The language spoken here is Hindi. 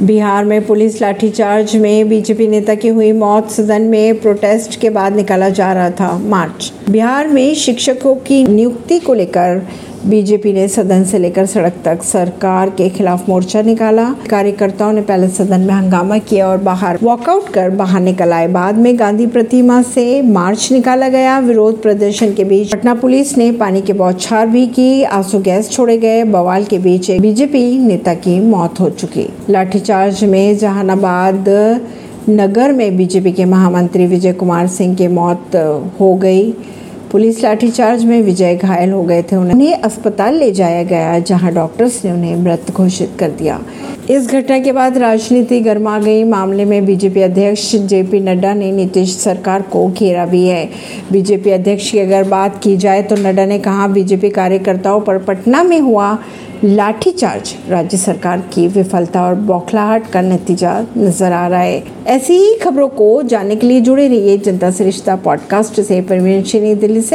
बिहार में पुलिस लाठीचार्ज में बीजेपी नेता की हुई मौत, सदन में प्रोटेस्ट के बाद निकाला जा रहा था मार्च। बिहार में शिक्षकों की नियुक्ति को लेकर बीजेपी ने सदन से लेकर सड़क तक सरकार के खिलाफ मोर्चा निकाला। कार्यकर्ताओं ने पहले सदन में हंगामा किया और बाहर वॉकआउट कर बाहर निकल आए। बाद में गांधी प्रतिमा से मार्च निकाला गया। विरोध प्रदर्शन के बीच पटना पुलिस ने पानी की बौछार भी की, आंसू गैस छोड़े गए। बवाल के बीच बीजेपी नेता की मौत हो चुकी। लाठीचार्ज में जहानाबाद नगर में बीजेपी के महामंत्री विजय कुमार सिंह की मौत हो गई। पुलिस लाठीचार्ज में विजय घायल हो गए थे, उन्हें अस्पताल ले जाया गया जहां डॉक्टर्स ने उन्हें मृत घोषित कर दिया। इस घटना के बाद राजनीति गर्मा गई। मामले में बीजेपी अध्यक्ष जेपी नड्डा ने नीतीश सरकार को घेरा भी है। बीजेपी अध्यक्ष की अगर बात की जाए तो नड्डा ने कहा, बीजेपी कार्यकर्ताओं पर पटना में हुआ लाठीचार्ज राज्य सरकार की विफलता और बौखलाहट का नतीजा नजर आ रहा है। ऐसी ही खबरों को जानने के लिए जुड़े रहिए जनता से रिश्ता पॉडकास्ट से। परवीन अर्शी, नई दिल्ली से।